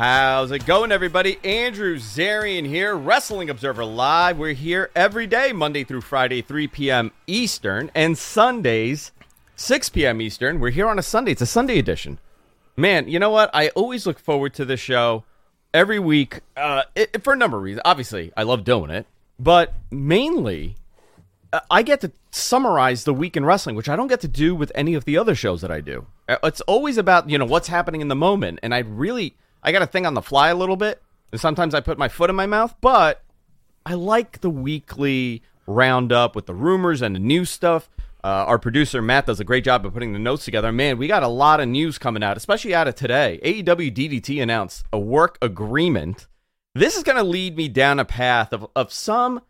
How's it going, everybody? Andrew Zarian here, Wrestling Observer Live. We're here every day, Monday through Friday, 3 p.m. Eastern, and Sundays, 6 p.m. Eastern. We're here on a Sunday. It's a Sunday edition. Man, you know what? I always look forward to this show every week for a number of reasons. Obviously, I love doing it, but mainly, I get to summarize the week in wrestling, which I don't get to do with any of the other shows that I do. It's always about, you know, what's happening in the moment, and I got to think on the fly a little bit, and sometimes I put my foot in my mouth, but I like the weekly roundup with the rumors and the new stuff. Our producer, Matt, does a great job of putting the notes together. Man, we got a lot of news coming out, especially out of today. AEW DDT announced a work agreement. This is going to lead me down a path of some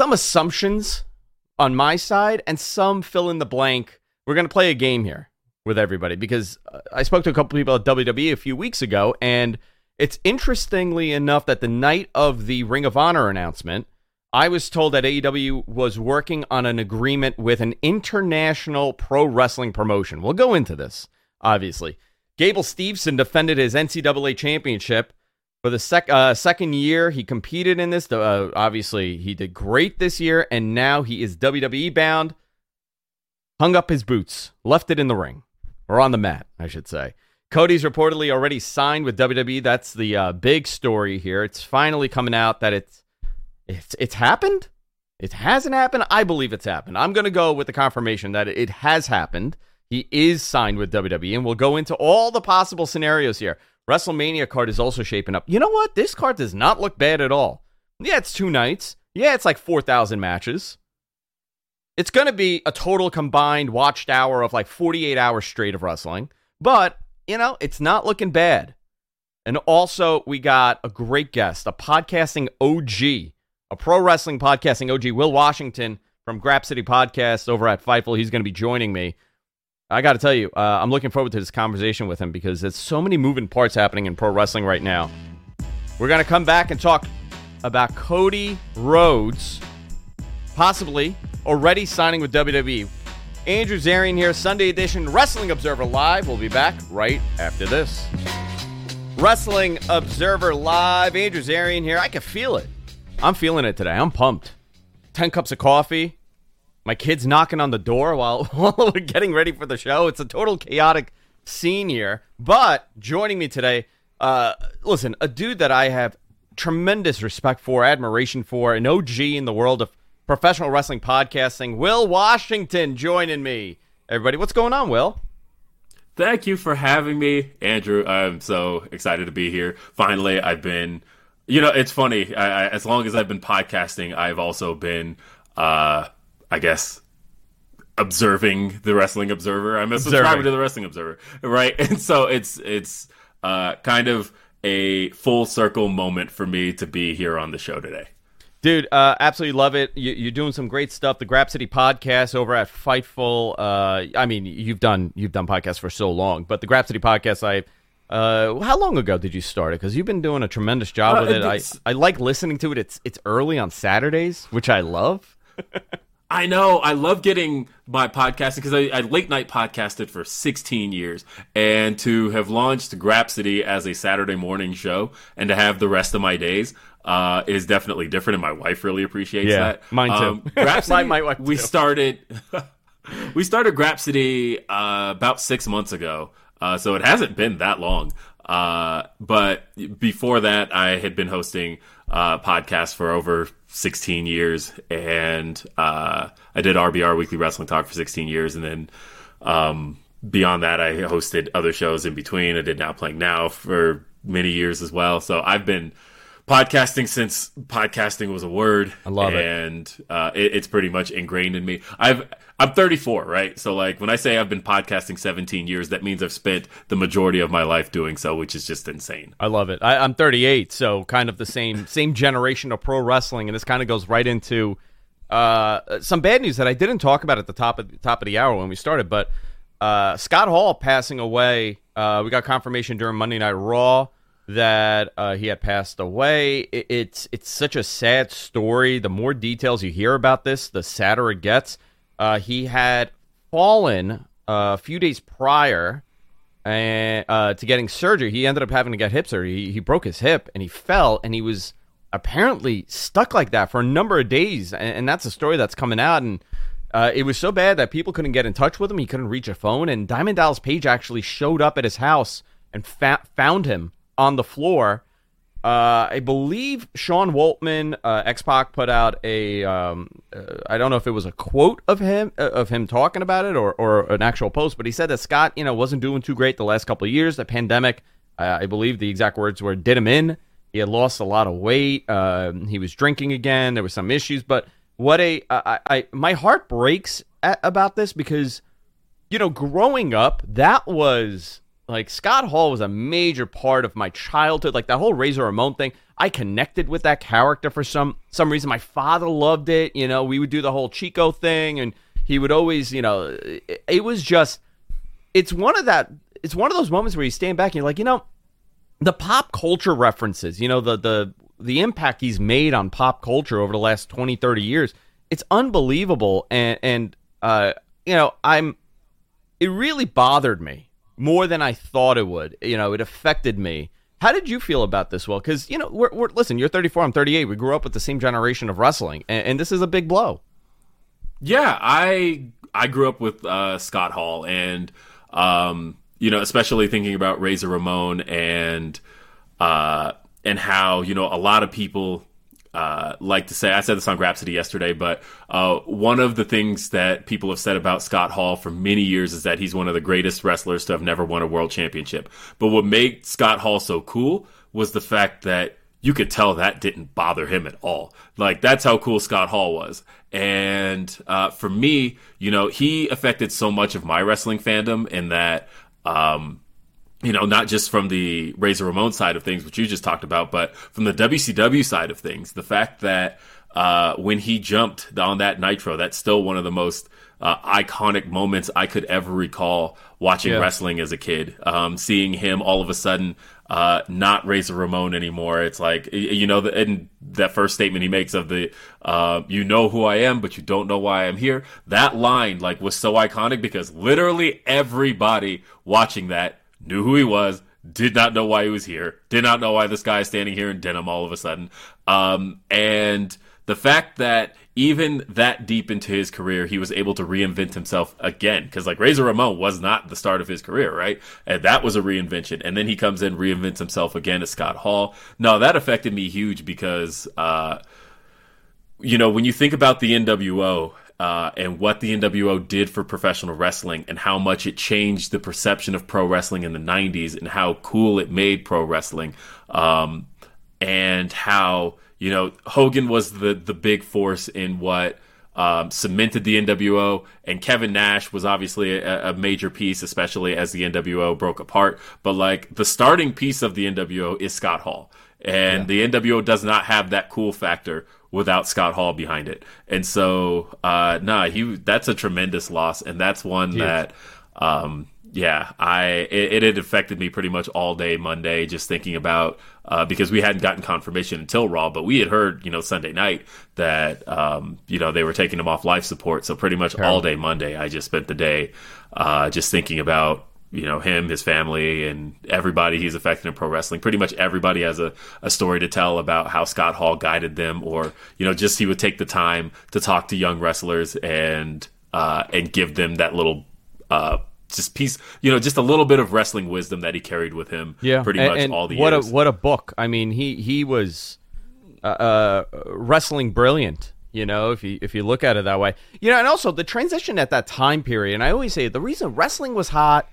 assumptions on my side and some fill in the blank. We're going to play a game here with everybody because I spoke to a couple people at WWE a few weeks ago, and it's interestingly enough that the night of the Ring of Honor announcement, I was told that AEW was working on an agreement with an international pro wrestling promotion. We'll go into this, obviously. Gable Steveson defended his NCAA championship for the second year. He competed in this. Obviously, he did great this year, and now he is WWE bound. Hung up his boots, left it in the ring, or on the mat, I should say. Cody's reportedly already signed with WWE. That's the big story here. It's finally coming out that it's happened. It hasn't happened. I believe it's happened. I'm going to go with the confirmation that it has happened. He is signed with WWE, and we'll go into all the possible scenarios here. WrestleMania card is also shaping up. You know what? This card does not look bad at all. Yeah, it's 2 nights. Yeah, it's like 4,000 matches. It's going to be a total combined watched hour of like 48 hours straight of wrestling. But, you know, it's not looking bad. And also, we got a great guest, a podcasting OG, a pro wrestling podcasting OG, Will Washington from Grapsody Podcast over at Fightful. He's going to be joining me. I got to tell you, I'm looking forward to this conversation with him because there's so many moving parts happening in pro wrestling right now. We're going to come back and talk about Cody Rhodes, possibly already signing with WWE. Andrew Zarian here, Sunday edition Wrestling Observer Live. We'll be back right after this. Wrestling Observer Live. Andrew Zarian here. I can feel it. I'm feeling it today. I'm pumped. 10 cups of coffee. My kid's knocking on the door while we're getting ready for the show. It's a total chaotic scene here. But joining me today, listen, a dude that I have tremendous respect for, admiration for, an OG in the world of professional wrestling podcasting, Will Washington joining me. Everybody, what's going on, Will? Thank you for having me, Andrew. I'm so excited to be here. Finally, I've been, you know, it's funny. I, as long as I've been podcasting, I've also been, I guess, observing the Wrestling Observer. I'm a subscriber to the Wrestling Observer, right? And so it's kind of a full circle moment for me to be here on the show today. Dude, absolutely love it. You're doing some great stuff. The Grapsody Podcast over at Fightful. I mean, you've done podcasts for so long, but the Grapsody Podcast, how long ago did you start it? Because you've been doing a tremendous job with it. I like listening to it. It's early on Saturdays, which I love. I know. I love getting my podcasting because I late night podcasted for 16 years, and to have launched Grapsody as a Saturday morning show and to have the rest of my days is definitely different. And my wife really appreciates that. Mine too. Grapsody, my wife too. We started Grapsody about 6 months ago, so it hasn't been that long. But before that, I had been hosting podcasts for over 16 years, and I did RBR Weekly Wrestling Talk for 16 years, and then beyond that, I hosted other shows in between. I did Now Playing Now for many years as well, so I've been podcasting since podcasting was a word. I love it. And it's pretty much ingrained in me. I'm 34, right? So like when I say I've been podcasting 17 years, that means I've spent the majority of my life doing so, which is just insane. I love it. I'm 38, so kind of the same generation of pro wrestling, and this kind of goes right into some bad news that I didn't talk about at the top of the hour when we started, but Scott Hall passing away. We got confirmation during Monday Night Raw that he had passed away. It's such a sad story. The more details you hear about this, the sadder it gets. He had fallen a few days prior and to getting surgery. He ended up having to get hip surgery. He broke his hip and he fell, and he was apparently stuck like that for a number of days. And that's a story that's coming out. And it was so bad that people couldn't get in touch with him. He couldn't reach a phone. And Diamond Dallas Page actually showed up at his house and found him on the floor. I believe Sean Waltman, X-Pac, put out a, I don't know if it was a quote of him talking about it or an actual post, but he said that Scott, wasn't doing too great the last couple of years. The pandemic, I believe the exact words were, did him in. He had lost a lot of weight. He was drinking again. There were some issues, but my heart breaks about this because, growing up, that was... Like, Scott Hall was a major part of my childhood. Like, that whole Razor Ramon thing, I connected with that character for some reason. My father loved it. We would do the whole Chico thing, and he would always, it was just, it's one of those moments where you stand back and you're like, the pop culture references, the impact he's made on pop culture over the last 20, 30 years, it's unbelievable. And it really bothered me. More than I thought it would. It affected me. How did you feel about this, Will? Because, listen, you're 34, I'm 38. We grew up with the same generation of wrestling, and this is a big blow. Yeah, I grew up with Scott Hall, and, especially thinking about Razor Ramon and how, a lot of people like to say, I said this on Grapsody yesterday, but one of the things that people have said about Scott Hall for many years is that he's one of the greatest wrestlers to have never won a world championship. But what made Scott Hall so cool was the fact that you could tell that didn't bother him at all. Like, that's how cool Scott Hall was. And for me, he affected so much of my wrestling fandom in that, not just from the Razor Ramon side of things, which you just talked about, but from the WCW side of things. The fact that when he jumped on that Nitro, that's still one of the most iconic moments I could ever recall watching wrestling as a kid. Seeing him all of a sudden not Razor Ramon anymore. It's like, in that first statement he makes of the, you know who I am, but you don't know why I'm here. That line was so iconic because literally everybody watching that knew who he was, did not know why he was here, did not know why this guy is standing here in denim all of a sudden. And the fact that even that deep into his career, he was able to reinvent himself again. Because Razor Ramon was not the start of his career, right? And that was a reinvention. And then he comes in, reinvents himself again as Scott Hall. No, that affected me huge because, when you think about the NWO... and what the NWO did for professional wrestling and how much it changed the perception of pro wrestling in the 90s and how cool it made pro wrestling, and how, Hogan was the big force in what cemented the NWO, and Kevin Nash was obviously a major piece, especially as the NWO broke apart. But the starting piece of the NWO is Scott Hall, and the NWO does not have that cool factor without Scott Hall behind it. And so, that's a tremendous loss. And that's one that, it had affected me pretty much all day Monday, just thinking about, because we hadn't gotten confirmation until Raw, but we had heard, Sunday night that, they were taking him off life support. So pretty much all day Monday, I just spent the day, just thinking about, him, his family, and everybody he's affected in pro wrestling. Pretty much everybody has a story to tell about how Scott Hall guided them, or, just he would take the time to talk to young wrestlers and give them that little just piece, just a little bit of wrestling wisdom that he carried with him pretty much and all the years. What a book. I mean, he was wrestling brilliant. If you look at it that way. And also the transition at that time period, and I always say the reason wrestling was hot,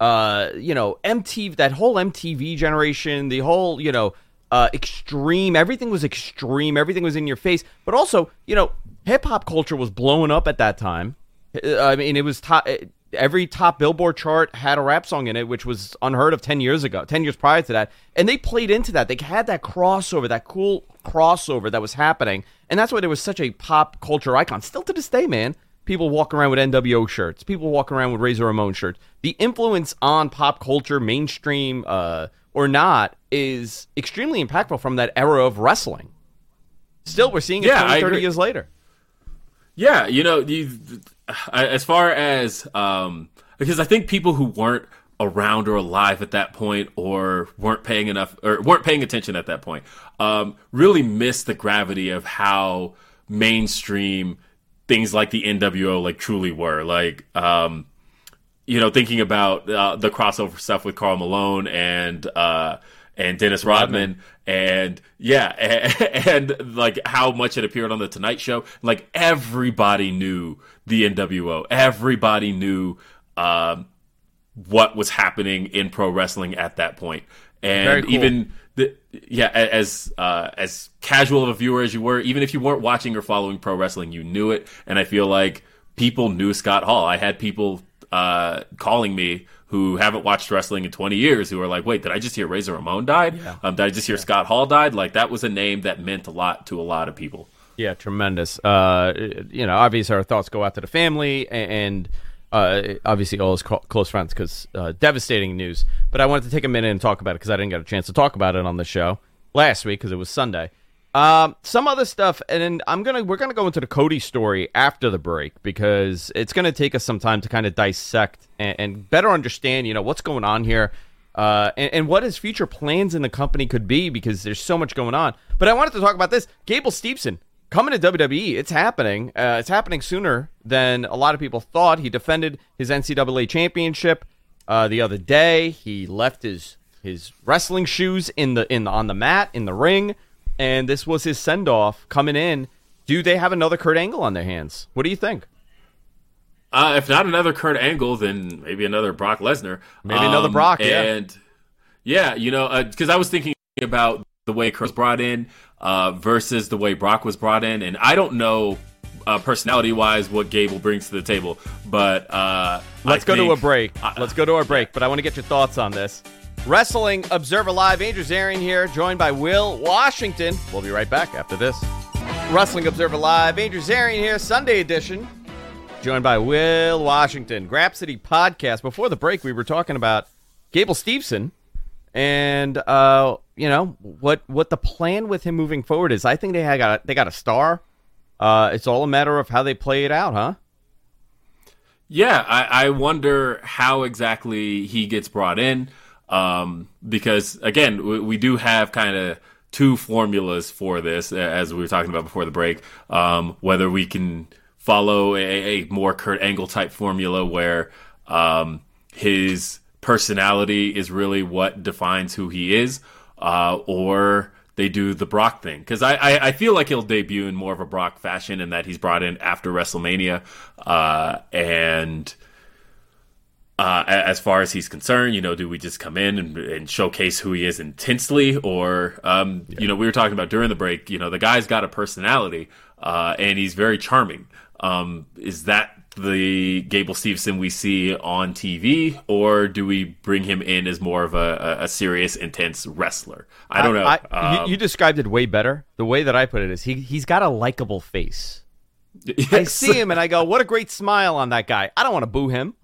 MTV, that whole MTV generation, the whole, extreme, everything was extreme. Everything was in your face, but also, hip hop culture was blowing up at that time. I mean, it was every top Billboard chart had a rap song in it, which was unheard of 10 years prior to that. And they played into that. They had that crossover, that cool crossover that was happening. And that's why there was such a pop culture icon still to this day, man. People walk around with NWO shirts. People walk around with Razor Ramon shirts. The influence on pop culture, mainstream or not, is extremely impactful from that era of wrestling. Still, we're seeing it 30 years later. Yeah, as far as because I think people who weren't around or alive at that point, or weren't paying attention at that point, really missed the gravity of how mainstream things like the NWO like truly were. Like, thinking about the crossover stuff with Karl Malone and Dennis Rodman. And like how much it appeared on The Tonight Show. Like, everybody knew the NWO. Everybody knew what was happening in pro wrestling at that point. And cool. As casual of a viewer as you were, even if you weren't watching or following pro wrestling, you knew it. And I feel like people knew Scott Hall. I had people calling me who haven't watched wrestling in 20 years who are like, wait, did I just hear Razor Ramon died? Yeah. Did I just hear Scott Hall died? Like, that was a name that meant a lot to a lot of people. Yeah, tremendous. Obviously our thoughts go out to the family and obviously all his close friends, because devastating news. But I wanted to take a minute and talk about it because I didn't get a chance to talk about it on the show last week because it was Sunday. Some other stuff, and then we're gonna go into the Cody story after the break because it's gonna take us some time to kind of dissect and better understand, what's going on here, and what his future plans in the company could be because there's so much going on. But I wanted to talk about this: Gable Steveson coming to WWE. It's happening. It's happening sooner than a lot of people thought. He defended his NCAA championship the other day. He left his wrestling shoes on the mat in the ring. And this was his send-off coming in. Do they have another Kurt Angle on their hands? What do you think? If not another Kurt Angle, then maybe another Brock Lesnar. Maybe another Brock, yeah. And, because I was thinking about the way Kurt was brought in versus the way Brock was brought in. And I don't know, personality-wise, what Gable brings to the table. But let's go to our break. But I want to get your thoughts on this. Wrestling Observer Live, Andrew Zarian here, joined by Will Washington. We'll be right back after this. Wrestling Observer Live, Andrew Zarian here, Sunday edition, joined by Will Washington. Grapsody podcast. Before the break, we were talking about Gable Steveson and what the plan with him moving forward is. I think they got a star. It's all a matter of how they play it out, huh? Yeah, I wonder how exactly he gets brought in. Because again, we do have kind of two formulas for this, as we were talking about before the break. Whether we can follow a more Kurt Angle type formula where his personality is really what defines who he is, or they do the Brock thing. Because I feel like he'll debut in more of a Brock fashion, and that he's brought in after WrestleMania, and. As far as he's concerned, do we just come in and showcase who he is intensely? Or, we were talking about during the break, the guy's got a personality and he's very charming. Is that the Gable Steveson we see on TV, or do we bring him in as more of a serious, intense wrestler? I don't know. You described it way better. The way that I put it is he's got a likable face. Yes. I see him and I go, what a great smile on that guy. I don't want to boo him.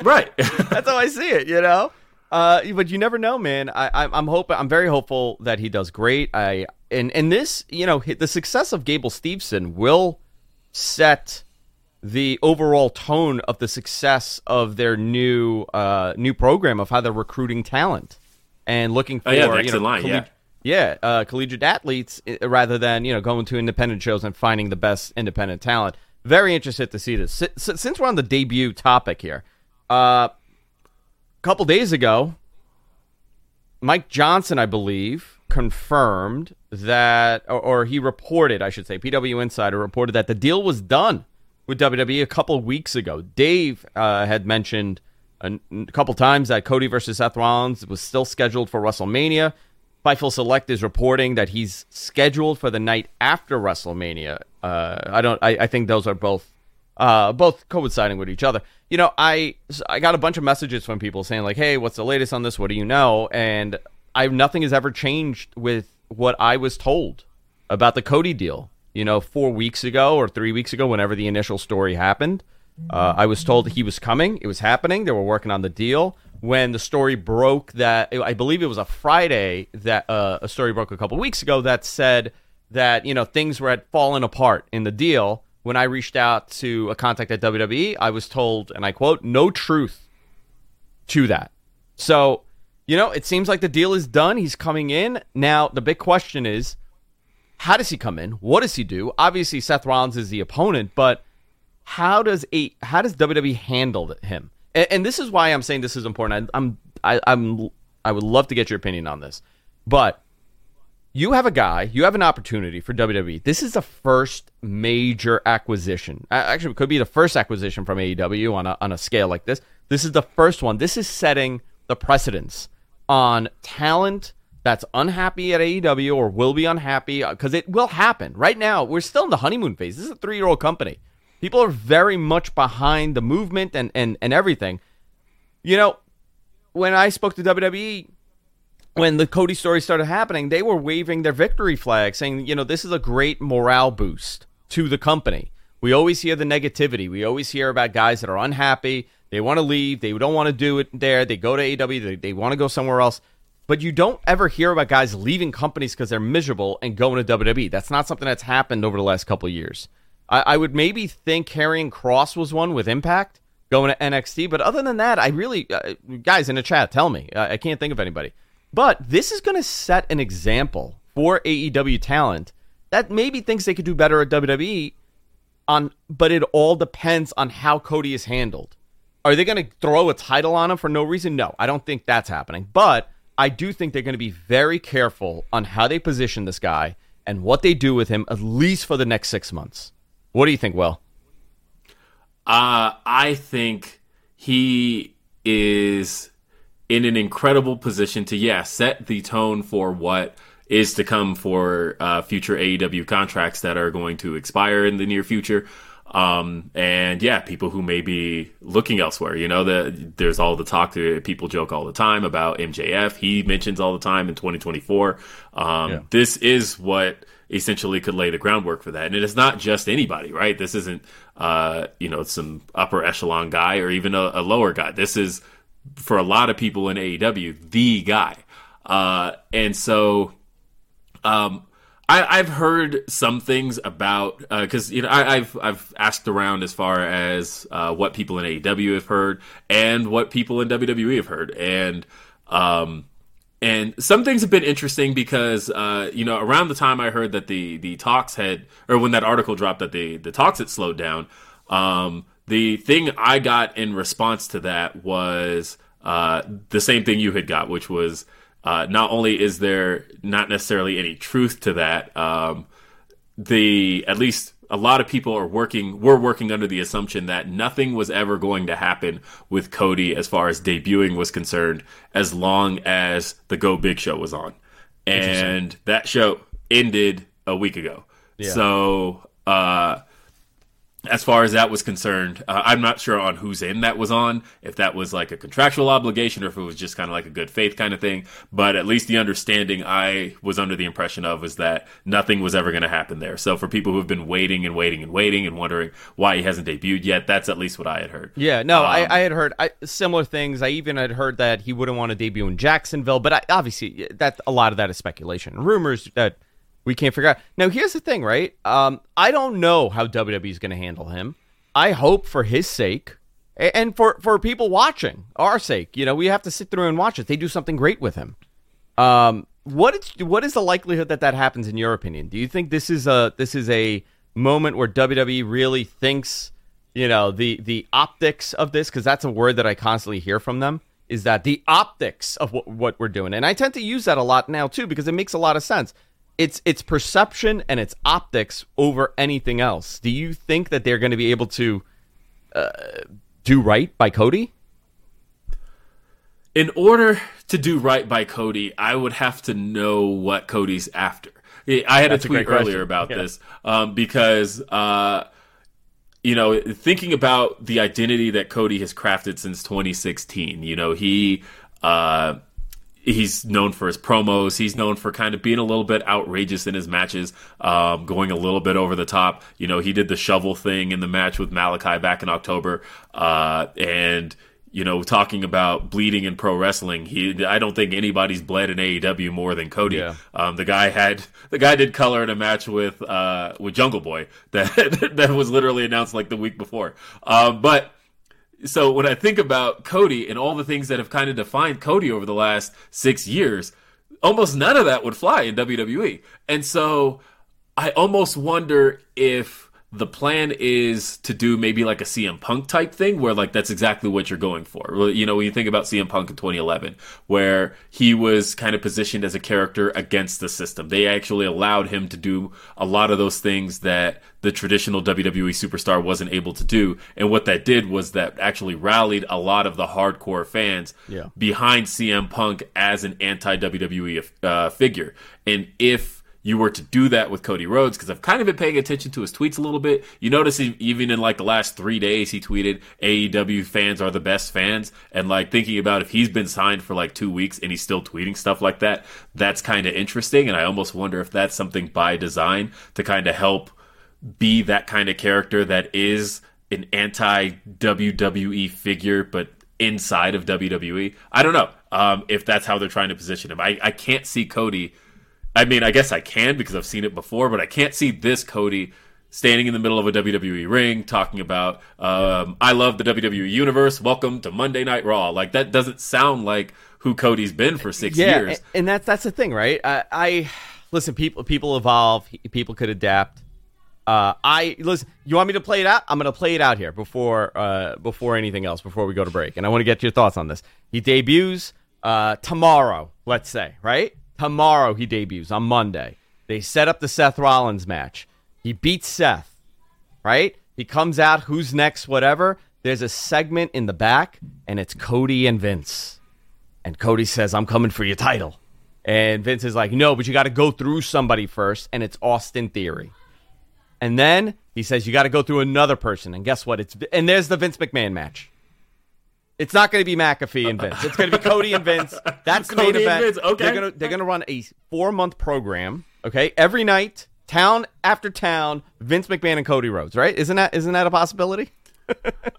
Right. That's how I see it, but you never know, man. I'm very hopeful that he does great. And this, the success of Gable Steveson will set the overall tone of the success of their new program of how they're recruiting talent and looking for collegiate athletes rather than going to independent shows and finding the best independent talent. Very interested to see this. Since we're on the debut topic here, a couple days ago, Mike Johnson, I believe, confirmed that, or he reported, I should say, PW Insider reported that the deal was done with WWE a couple weeks ago. Dave had mentioned a couple times that Cody versus Seth Rollins was still scheduled for WrestleMania. Fightful Select is reporting that he's scheduled for the night after WrestleMania. I think those are both coinciding with each other. I got a bunch of messages from people saying like, hey, what's the latest on this? What do you know? And nothing has ever changed with what I was told about the Cody deal. 4 weeks ago or 3 weeks ago, whenever the initial story happened, I was told he was coming. It was happening. They were working on the deal. When the story broke that, I believe it was a Friday that a story broke a couple weeks ago that said that, things were had fallen apart in the deal. When I reached out to a contact at WWE, I was told, and I quote, no truth to that. So, you know, it seems like the deal is done. He's coming in. Now, the big question is, how does he come in? What does he do? Obviously, Seth Rollins is the opponent, but how does WWE handle him? And this is why I'm saying this is important. I would love to get your opinion on this. But you have a guy, you have an opportunity for WWE. This is the first major acquisition. Actually, it could be the first acquisition from AEW on a scale like this. This is the first one. This is setting the precedence on talent that's unhappy at AEW or will be unhappy, because it will happen. Right now, we're still in the honeymoon phase. This is a 3-year-old company. People are very much behind the movement and everything. You know, when I spoke to WWE, when the Cody story started happening, they were waving their victory flag, saying, you know, this is a great morale boost to the company. We always hear the negativity. We always hear about guys that are unhappy. They want to leave. They don't want to do it there. They go to AEW. They want to go somewhere else. But you don't ever hear about guys leaving companies because they're miserable and going to WWE. That's not something that's happened over the last couple of years. I would maybe think Karrion Kross was one with Impact going to NXT. But other than that, I really, guys in the chat, tell me. I can't think of anybody. But this is going to set an example for AEW talent that maybe thinks they could do better at WWE, but it all depends on how Cody is handled. Are they going to throw a title on him for no reason? No, I don't think that's happening. But I do think they're going to be very careful on how they position this guy and what they do with him, at least for the next 6 months. What do you think, Will? I think he is in an incredible position to, set the tone for what is to come for future AEW contracts that are going to expire in the near future. And people who may be looking elsewhere. You know, there's all the talk, people joke all the time about MJF. He mentions all the time in 2024. This is what essentially could lay the groundwork for that. And it's not just anybody, right? This isn't, some upper echelon guy or even a lower guy. This is, for a lot of people in AEW, the guy. And so I've heard some things about, because I've asked around as far as what people in AEW have heard and what people in WWE have heard, and some things have been interesting because around the time I heard that the talks had, or when that article dropped that the talks had slowed down, the thing I got in response to that was the same thing you had got, which was. Not only is there not necessarily any truth to that, at least a lot of people were working under the assumption that nothing was ever going to happen with Cody as far as debuting was concerned, as long as the Go Big Show was on. And that show ended a week ago. Yeah. So as far as that was concerned, I'm not sure on whose end that was on, if that was like a contractual obligation or if it was just kind of like a good faith kind of thing. But at least the understanding I was under the impression of was that nothing was ever going to happen there. So for people who have been waiting and waiting and waiting and wondering why he hasn't debuted yet, that's at least what I had heard. Yeah, no, I had heard similar things. I even had heard that he wouldn't want to debut in Jacksonville. But obviously, a lot of that is speculation. Rumors that... we can't figure out. Now, here's the thing, right? I don't know how WWE is going to handle him. I hope for his sake and for people watching, our sake, we have to sit through and watch it. They do something great with him. What is the likelihood that happens in your opinion? Do you think this is a moment where WWE really thinks, the optics of this, because that's a word that I constantly hear from them, is that the optics of what we're doing. And I tend to use that a lot now, too, because it makes a lot of sense. It's perception and it's optics over anything else. Do you think that they're going to be able to do right by Cody? In order to do right by Cody, I would have to know what Cody's after. I had a tweet earlier about this because... thinking about the identity that Cody has crafted since 2016, he... he's known for his promos. He's known for kind of being a little bit outrageous in his matches, going a little bit over the top. He did the shovel thing in the match with Malachi back in October. And talking about bleeding in pro wrestling, I don't think anybody's bled in AEW more than Cody. Yeah. The guy did color in a match with Jungle Boy that was literally announced like the week before. But So when I think about Cody and all the things that have kind of defined Cody over the last 6 years, almost none of that would fly in WWE. And so I almost wonder if the plan is to do maybe like a CM Punk type thing where like that's exactly what you're going for. You know, when you think about CM Punk in 2011, where he was kind of positioned as a character against the system. They actually allowed him to do a lot of those things that the traditional WWE superstar wasn't able to do. And what that did was that actually rallied a lot of the hardcore fans behind CM Punk as an anti-WWE figure. And if you were to do that with Cody Rhodes, because I've kind of been paying attention to his tweets a little bit. You notice he, even in like the last 3 days, he tweeted AEW fans are the best fans. And like thinking about if he's been signed for like 2 weeks and he's still tweeting stuff like that, that's kind of interesting. And I almost wonder if that's something by design to kind of help be that kind of character that is an anti-WWE figure, but inside of WWE. I don't know if that's how they're trying to position him. I can't see Cody... I mean, I guess I can because I've seen it before, but I can't see this Cody standing in the middle of a WWE ring talking about, I love the WWE universe. Welcome to Monday Night Raw. Like, that doesn't sound like who Cody's been for six years. And that's the thing, right? I listen, people evolve. People could adapt. Listen, you want me to play it out? I'm going to play it out here before anything else, before we go to break. And I want to get your thoughts on this. He debuts tomorrow, let's say, right? Tomorrow he debuts, on Monday. They set up the Seth Rollins match. He beats Seth, right? He comes out, who's next, whatever. There's a segment in the back, and it's Cody and Vince. And Cody says, I'm coming for your title. And Vince is like, no, but you got to go through somebody first, and it's Austin Theory. And then he says, you got to go through another person. And guess what? And there's the Vince McMahon match. It's not going to be McAfee and Vince. It's going to be Cody and Vince. That's the main event. Okay. They're going to run a 4-month program. Okay, every night, town after town, Vince McMahon and Cody Rhodes. Right? Isn't that a possibility?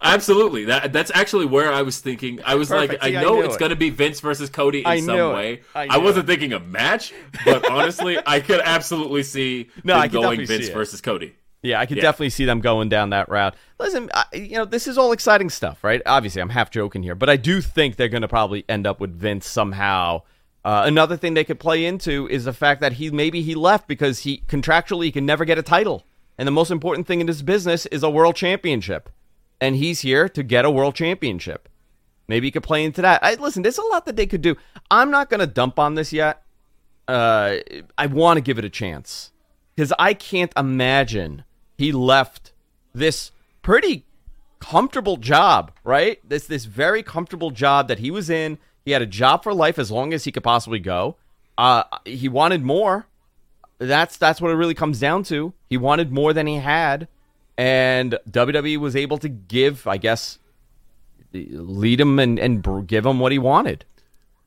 Absolutely. That's actually where I was thinking. I was perfect. Like, see, I know it's going to be Vince versus Cody in some way. I wasn't thinking a match, but honestly, I could absolutely see going Vince versus Cody. Yeah, I could definitely see them going down that route. Listen, this is all exciting stuff, right? Obviously, I'm half joking here, but I do think they're going to probably end up with Vince somehow. Another thing they could play into is the fact that he left because he contractually he can never get a title. And the most important thing in this business is a world championship. And he's here to get a world championship. Maybe he could play into that. Listen, there's a lot that they could do. I'm not going to dump on this yet. I want to give it a chance because I can't imagine... He left this pretty comfortable job, right? This very comfortable job that he was in. He had a job for life as long as he could possibly go. He wanted more. That's what it really comes down to. He wanted more than he had. And WWE was able to give, I guess, lead him and give him what he wanted.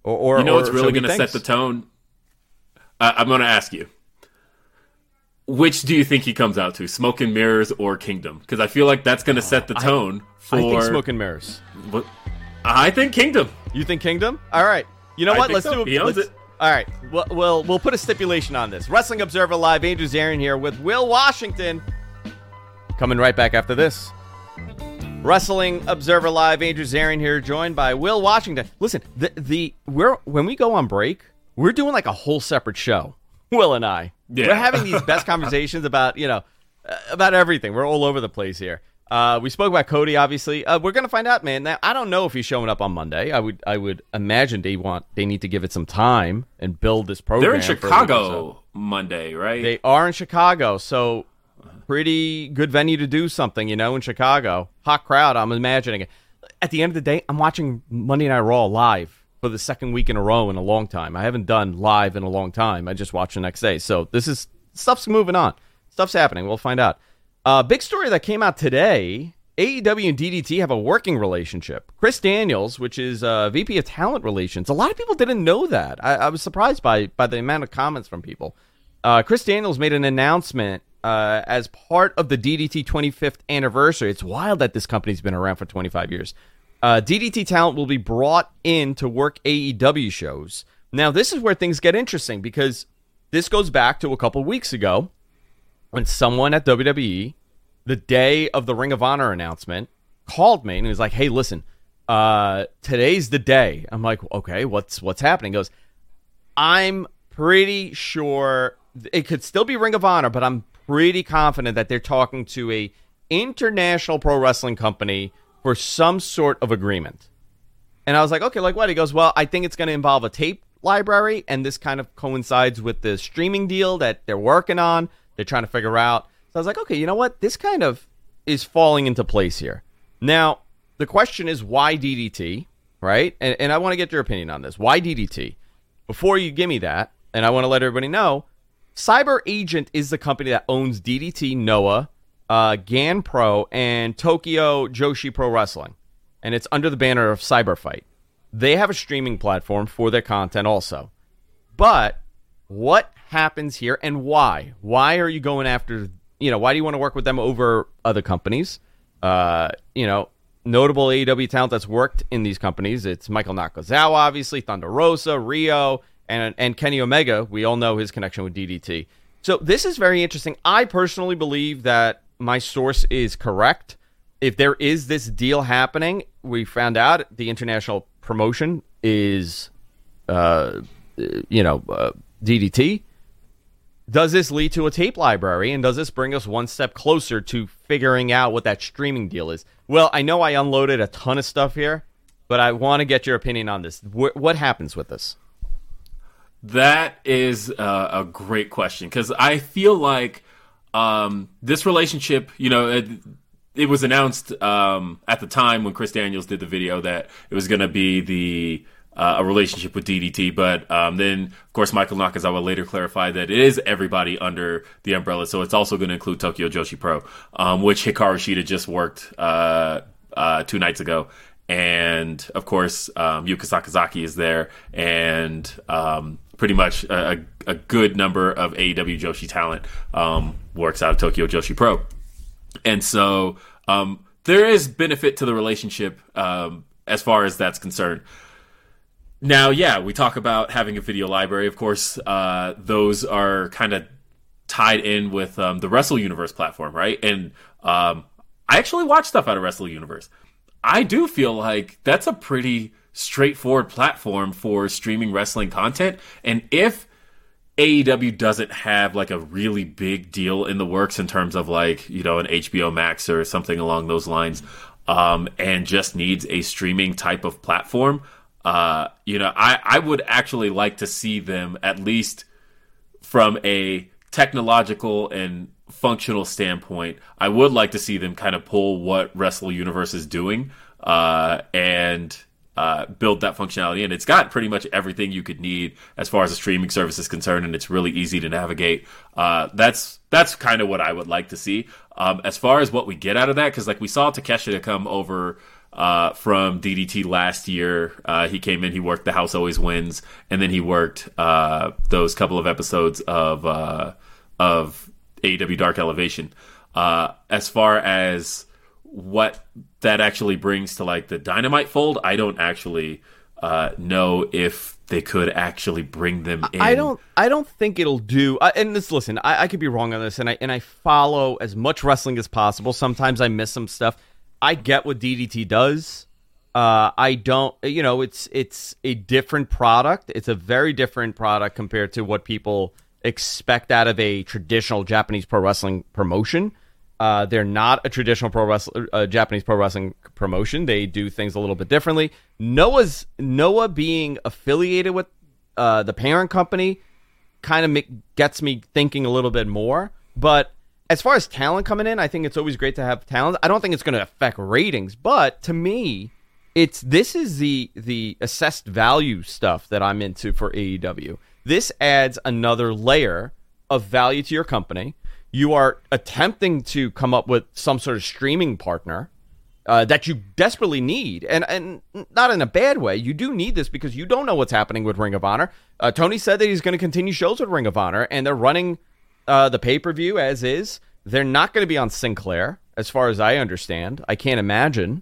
Or it's really going to set the tone? I'm going to ask you. Which do you think he comes out to, Smoke and Mirrors or Kingdom? Because I feel like that's going to set the tone for... I think Smoke and Mirrors. But I think Kingdom. You think Kingdom? All right. You know what? Let's do it. He owns it. All right. We'll put a stipulation on this. Wrestling Observer Live, Andrew Zarian here with Will Washington. Coming right back after this. Wrestling Observer Live, Andrew Zarian here, joined by Will Washington. Listen, when we go on break, we're doing like a whole separate show. Will and I. Yeah. We're having these best conversations about, about everything. We're all over the place here. We spoke about Cody, obviously. We're going to find out, man. Now, I don't know if he's showing up on Monday. I would imagine they need to give it some time and build this program. They're in Chicago Monday, right? They are in Chicago, so pretty good venue to do something, in Chicago. Hot crowd, I'm imagining it. At the end of the day, I'm watching Monday Night Raw live. For the second week in a row in a long time. I haven't done live in a long time. I just watched the next day. So this is stuff's moving on. Stuff's happening. We'll find out. Big story that came out today. AEW and DDT have a working relationship. Chris Daniels, which is VP of Talent Relations. A lot of people didn't know that. I was surprised by the amount of comments from people. Chris Daniels made an announcement as part of the DDT 25th anniversary. It's wild that this company's been around for 25 years. DDT talent will be brought in to work AEW shows. Now, this is where things get interesting because this goes back to a couple weeks ago when someone at WWE, the day of the Ring of Honor announcement, called me and he was like, hey, listen, today's the day. I'm like, okay, what's happening? He goes, I'm pretty sure it could still be Ring of Honor, but I'm pretty confident that they're talking to a international pro wrestling company for some sort of agreement. And I was like, okay, like what? He goes, well, I think it's going to involve a tape library, and this kind of coincides with the streaming deal that they're working on. They're trying to figure out. So I was like, okay, you know what? This kind of is falling into place here. Now, the question is why DDT, right? And I want to get your opinion on this. Why DDT? Before you give me that, and I want to let everybody know, Cyber Agent is the company that owns DDT, Noah, Gan Pro, and Tokyo Joshi Pro Wrestling. And it's under the banner of Cyberfight. They have a streaming platform for their content also. But what happens here and why? Why are you going after, you know, why do you want to work with them over other companies? You know, notable AEW talent that's worked in these companies. It's Michael Nakazawa, obviously, Thunder Rosa, Rio, and Kenny Omega. We all know his connection with DDT. So this is very interesting. I personally believe that my source is correct. If there is this deal happening, we found out the international promotion is, DDT. Does this lead to a tape library, and does this bring us one step closer to figuring out what that streaming deal is? Well, I know I unloaded a ton of stuff here, but I want to get your opinion on this. What happens with this? That is a great question, because I feel like this relationship, you know... It was announced at the time when Chris Daniels did the video that it was going to be a relationship with DDT. But then, of course, Michael Nakazawa later clarified that it is everybody under the umbrella. So it's also going to include Tokyo Joshi Pro, which Hikaru Shida just worked 2 nights ago. And, of course, Yuka Sakazaki is there. And pretty much a good number of AEW Joshi talent works out of Tokyo Joshi Pro. And so there is benefit to the relationship as far as that's concerned. Now, yeah, we talk about having a video library. Of course, those are kind of tied in with the Wrestle Universe platform, right? And I actually watch stuff out of Wrestle Universe. I do feel like that's a pretty straightforward platform for streaming wrestling content. And if AEW doesn't have like a really big deal in the works in terms of like, you know, an HBO Max or something along those lines, and just needs a streaming type of platform, I would actually like to see them, at least from a technological and functional standpoint, I would like to see them kind of pull what Wrestle Universe is doing and build that functionality, and it's got pretty much everything you could need as far as a streaming service is concerned, and it's really easy to navigate. That's kind of what I would like to see as far as what we get out of that, because like we saw Takeshita come over from DDT last year. He came in, he worked The House Always Wins, and then he worked those couple of episodes of AEW Dark Elevation. As far as what that actually brings to like the Dynamite fold, I don't actually know if they could actually bring them in. I don't think it'll do. And this, listen, I could be wrong on this, and I follow as much wrestling as possible. Sometimes I miss some stuff. I get what DDT does. I don't. You know, it's a different product. It's a very different product compared to what people expect out of a traditional Japanese pro wrestling promotion. They're not a traditional Japanese pro wrestling promotion. They do things a little bit differently. Noah being affiliated with the parent company kind of gets me thinking a little bit more. But as far as talent coming in, I think it's always great to have talent. I don't think it's going to affect ratings, but to me, this is the assessed value stuff that I'm into for AEW. This adds another layer of value to your company. You are attempting to come up with some sort of streaming partner that you desperately need. And not in a bad way. You do need this because you don't know what's happening with Ring of Honor. Tony said that he's going to continue shows with Ring of Honor, and they're running the pay-per-view as is. They're not going to be on Sinclair, as far as I understand. I can't imagine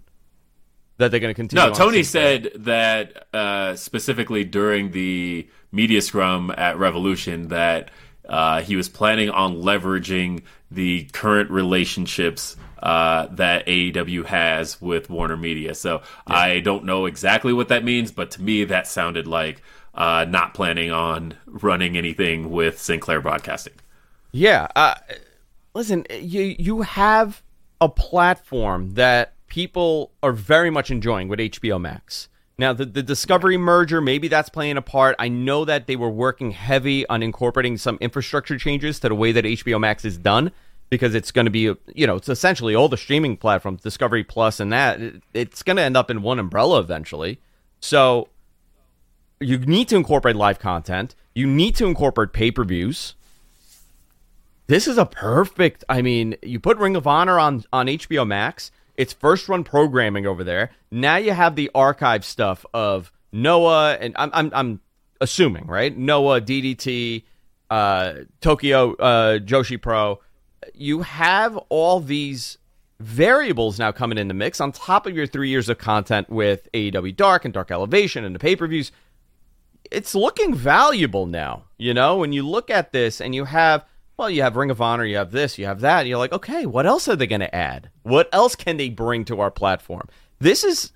that they're going to continue. No, Tony said that specifically during the media scrum at Revolution that He was planning on leveraging the current relationships that AEW has with Warner Media. So yeah. I don't know exactly what that means, but to me that sounded like not planning on running anything with Sinclair Broadcasting. Yeah. Listen, you have a platform that people are very much enjoying with HBO Max. Now, the Discovery merger, maybe that's playing a part. I know that they were working heavy on incorporating some infrastructure changes to the way that HBO Max is done, because it's going to be, it's essentially all the streaming platforms, Discovery Plus and that. It's going to end up in one umbrella eventually. So you need to incorporate live content. You need to incorporate pay-per-views. This is a perfect, you put Ring of Honor on HBO Max. It's first-run programming over there. Now you have the archive stuff of Noah, and I'm assuming, right? Noah, DDT, Tokyo Joshi Pro. You have all these variables now coming in the mix on top of your 3 years of content with AEW Dark and Dark Elevation and the pay-per-views. It's looking valuable now, when you look at this and you have... Well, you have Ring of Honor, you have this, you have that, and you're like, okay, what else are they going to add? What else can they bring to our platform? This is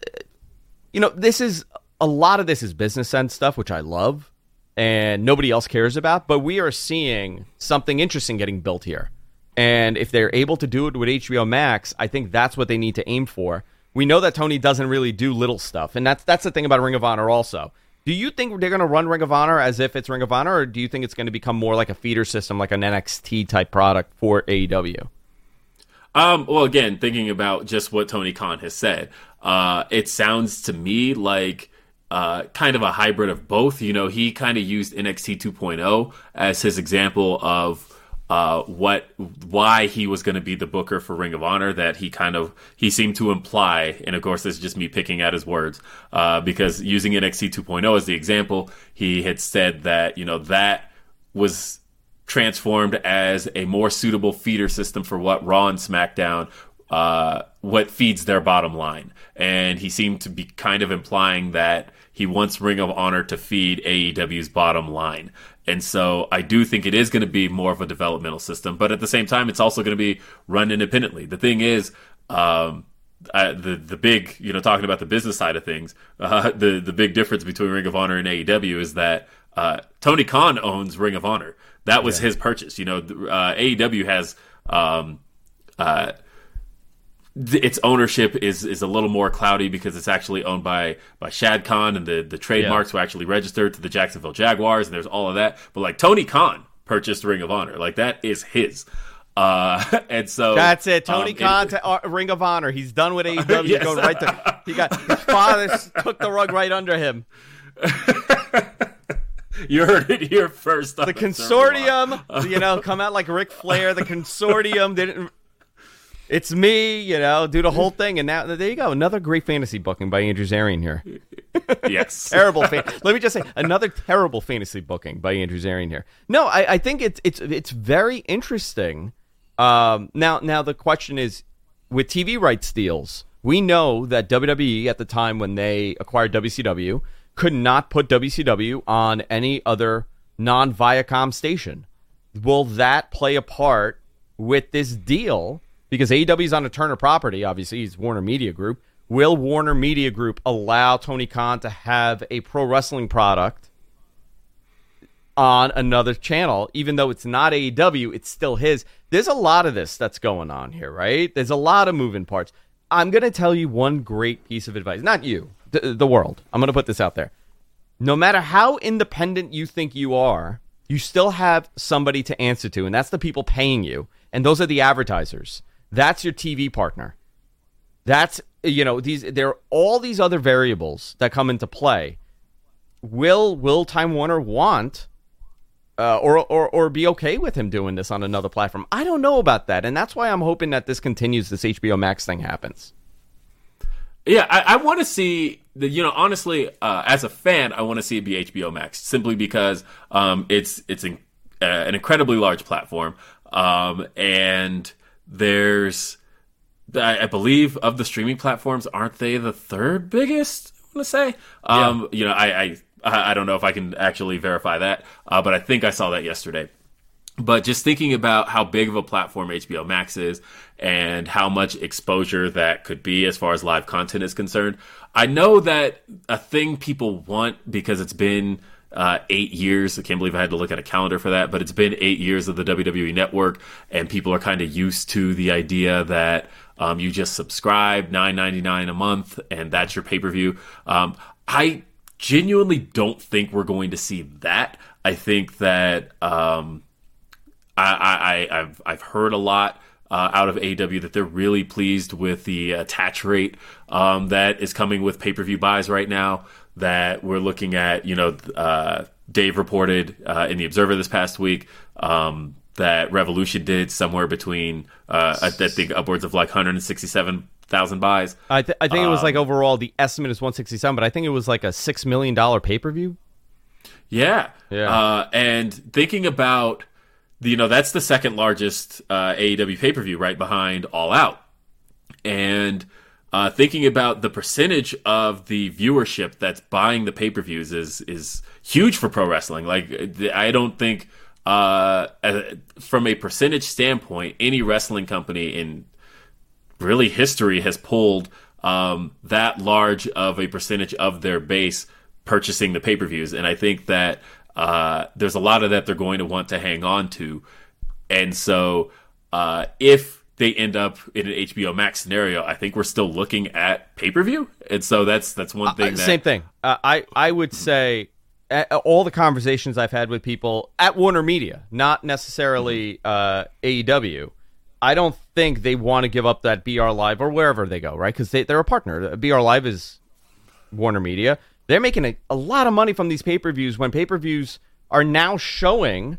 a lot of this is business end stuff, which I love, and nobody else cares about, but we are seeing something interesting getting built here. And if they're able to do it with HBO Max, I think that's what they need to aim for. We know that Tony doesn't really do little stuff, and that's the thing about Ring of Honor also. Do you think they're going to run Ring of Honor as if it's Ring of Honor, or do you think it's going to become more like a feeder system, like an NXT-type product for AEW? Well, again, thinking about just what Tony Khan has said, it sounds to me like kind of a hybrid of both. He kind of used NXT 2.0 as his example of why he was going to be the booker for Ring of Honor, that he seemed to imply, and of course this is just me picking out his words, because using NXT 2.0 as the example, he had said that that was transformed as a more suitable feeder system for what Raw and SmackDown, what feeds their bottom line, and he seemed to be kind of implying that he wants Ring of Honor to feed AEW's bottom line. And so I do think it is going to be more of a developmental system, but at the same time, it's also going to be run independently. The thing is, the big, talking about the business side of things, the big difference between Ring of Honor and AEW is that Tony Khan owns Ring of Honor. That was his purchase. AEW has its ownership is a little more cloudy because it's actually owned by Shad Khan, and the trademarks were actually registered to the Jacksonville Jaguars, and there's all of that. But Tony Khan purchased Ring of Honor, that is his. And so that's it. Tony Khan to Ring of Honor. He's done with AEW. Yes. Going right there. He got his father took the rug right under him. You heard it here first. The consortium, come out like Ric Flair. The consortium didn't. It's me, do the whole thing. And now, there you go. Another great fantasy booking by Andrew Zarian here. Yes. Let me just say, another terrible fantasy booking by Andrew Zarian here. No, I think it's very interesting. Now the question is, with TV rights deals, we know that WWE, at the time when they acquired WCW, could not put WCW on any other non-Viacom station. Will that play a part with this deal? Because AEW's on a Turner property, obviously, he's Warner Media Group. Will Warner Media Group allow Tony Khan to have a pro wrestling product on another channel? Even though it's not AEW, it's still his. There's a lot of this that's going on here, right? There's a lot of moving parts. I'm going to tell you one great piece of advice. Not you, the world. I'm going to put this out there. No matter how independent you think you are, you still have somebody to answer to, and that's the people paying you. And those are the advertisers. That's your TV partner. That's, there are all these other variables that come into play. Will Time Warner want or be okay with him doing this on another platform? I don't know about that. And that's why I'm hoping that this continues, this HBO Max thing happens. Yeah, I want to see, honestly, as a fan, I want to see it be HBO Max simply because it's an incredibly large platform. And there's, I believe, of the streaming platforms, aren't they the third biggest? I want to say, I don't know if I can actually verify that, but I think I saw that yesterday. But just thinking about how big of a platform HBO Max is and how much exposure that could be as far as live content is concerned, I know that a thing people want, because it's been 8 years. I can't believe I had to look at a calendar for that, but it's been 8 years of the WWE Network, and people are kind of used to the idea that you just subscribe $9.99 a month and that's your pay-per-view. I genuinely don't think we're going to see that. I think that... I've heard a lot out of AEW that they're really pleased with the attach rate that is coming with pay-per-view buys right now. That we're looking at, Dave reported in the Observer this past week that Revolution did somewhere between I think upwards of like 167,000 buys. I think it was like overall the estimate is 167, but I think it was like a $6 million pay-per-view. Yeah. And thinking about. That's the second largest AEW pay-per-view, right behind All Out. And thinking about the percentage of the viewership that's buying the pay-per-views is huge for pro wrestling. Like, I don't think, from a percentage standpoint, any wrestling company in really history has pulled that large of a percentage of their base purchasing the pay-per-views. And I think that there's a lot of that they're going to want to hang on to. And so if they end up in an HBO Max scenario, I think we're still looking at pay-per-view. And so that's one thing. Same thing. I would say all the conversations I've had with people at Warner Media, not necessarily AEW, I don't think they want to give up that BR Live or wherever they go, right? Because they're a partner. BR Live is Warner Media. They're making a lot of money from these pay-per-views when pay-per-views are now showing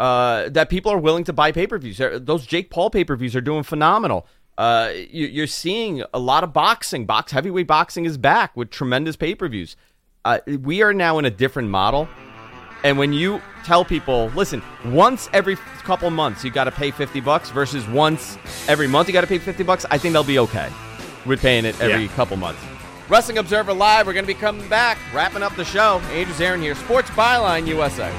that people are willing to buy pay-per-views. Those Jake Paul pay-per-views are doing phenomenal. You're seeing a lot of boxing. Heavyweight boxing is back with tremendous pay-per-views. We are now in a different model. And when you tell people, listen, once every couple months you got to pay $50 versus once every month you got to pay $50, I think they'll be okay with paying it every couple months. Wrestling Observer Live, we're going to be coming back, wrapping up the show. Andrew Zarian here, Sports Byline USA.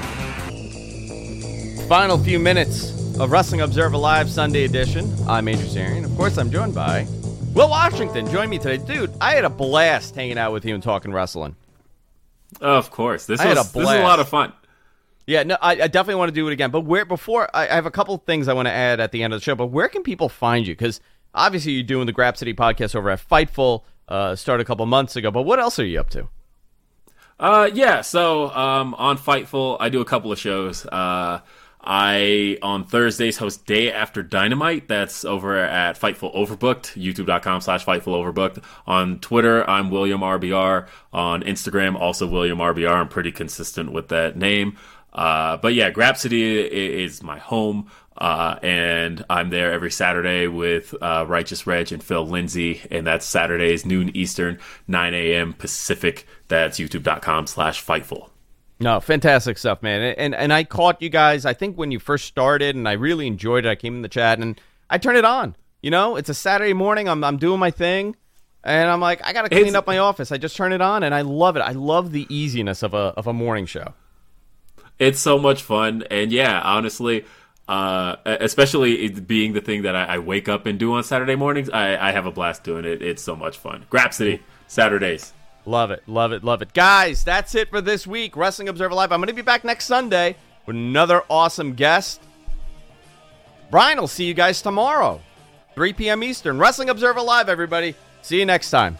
Final few minutes of Wrestling Observer Live Sunday edition. I'm Andrew Zarian. Of course, I'm joined by Will Washington. Join me today. Dude, I had a blast hanging out with you and talking wrestling. Of course. This was a lot of fun. Yeah, no, I definitely want to do it again. But I have a couple things I want to add at the end of the show, but where can people find you? Because obviously you're doing the Grapsody podcast over at Fightful. Start a couple months ago, but what else are you up to? On Fightful, I do a couple of shows. I, on Thursdays, host Day After Dynamite. That's over at Fightful Overbooked, youtube.com/Fightful Overbooked. On Twitter, I'm William RBR. On Instagram, also William RBR. I'm pretty consistent with that name. Grapsody is my home. And I'm there every Saturday with Righteous Reg and Phil Lindsay, and that's Saturdays, noon Eastern, 9 a.m. Pacific. That's youtube.com/Fightful. No, fantastic stuff, man. And I caught you guys, I think, when you first started, and I really enjoyed it. I came in the chat, and I turned it on. It's a Saturday morning. I'm doing my thing, and I'm like, I got to clean up my office. I just turn it on, and I love it. I love the easiness of a morning show. It's so much fun, and yeah, honestly... especially it being the thing that I wake up and do on Saturday mornings. I have a blast doing it. It's so much fun. Grapsody, Saturdays. Love it, love it, love it. Guys, that's it for this week. Wrestling Observer Live. I'm going to be back next Sunday with another awesome guest. Brian will see you guys tomorrow, 3 p.m. Eastern. Wrestling Observer Live, everybody. See you next time.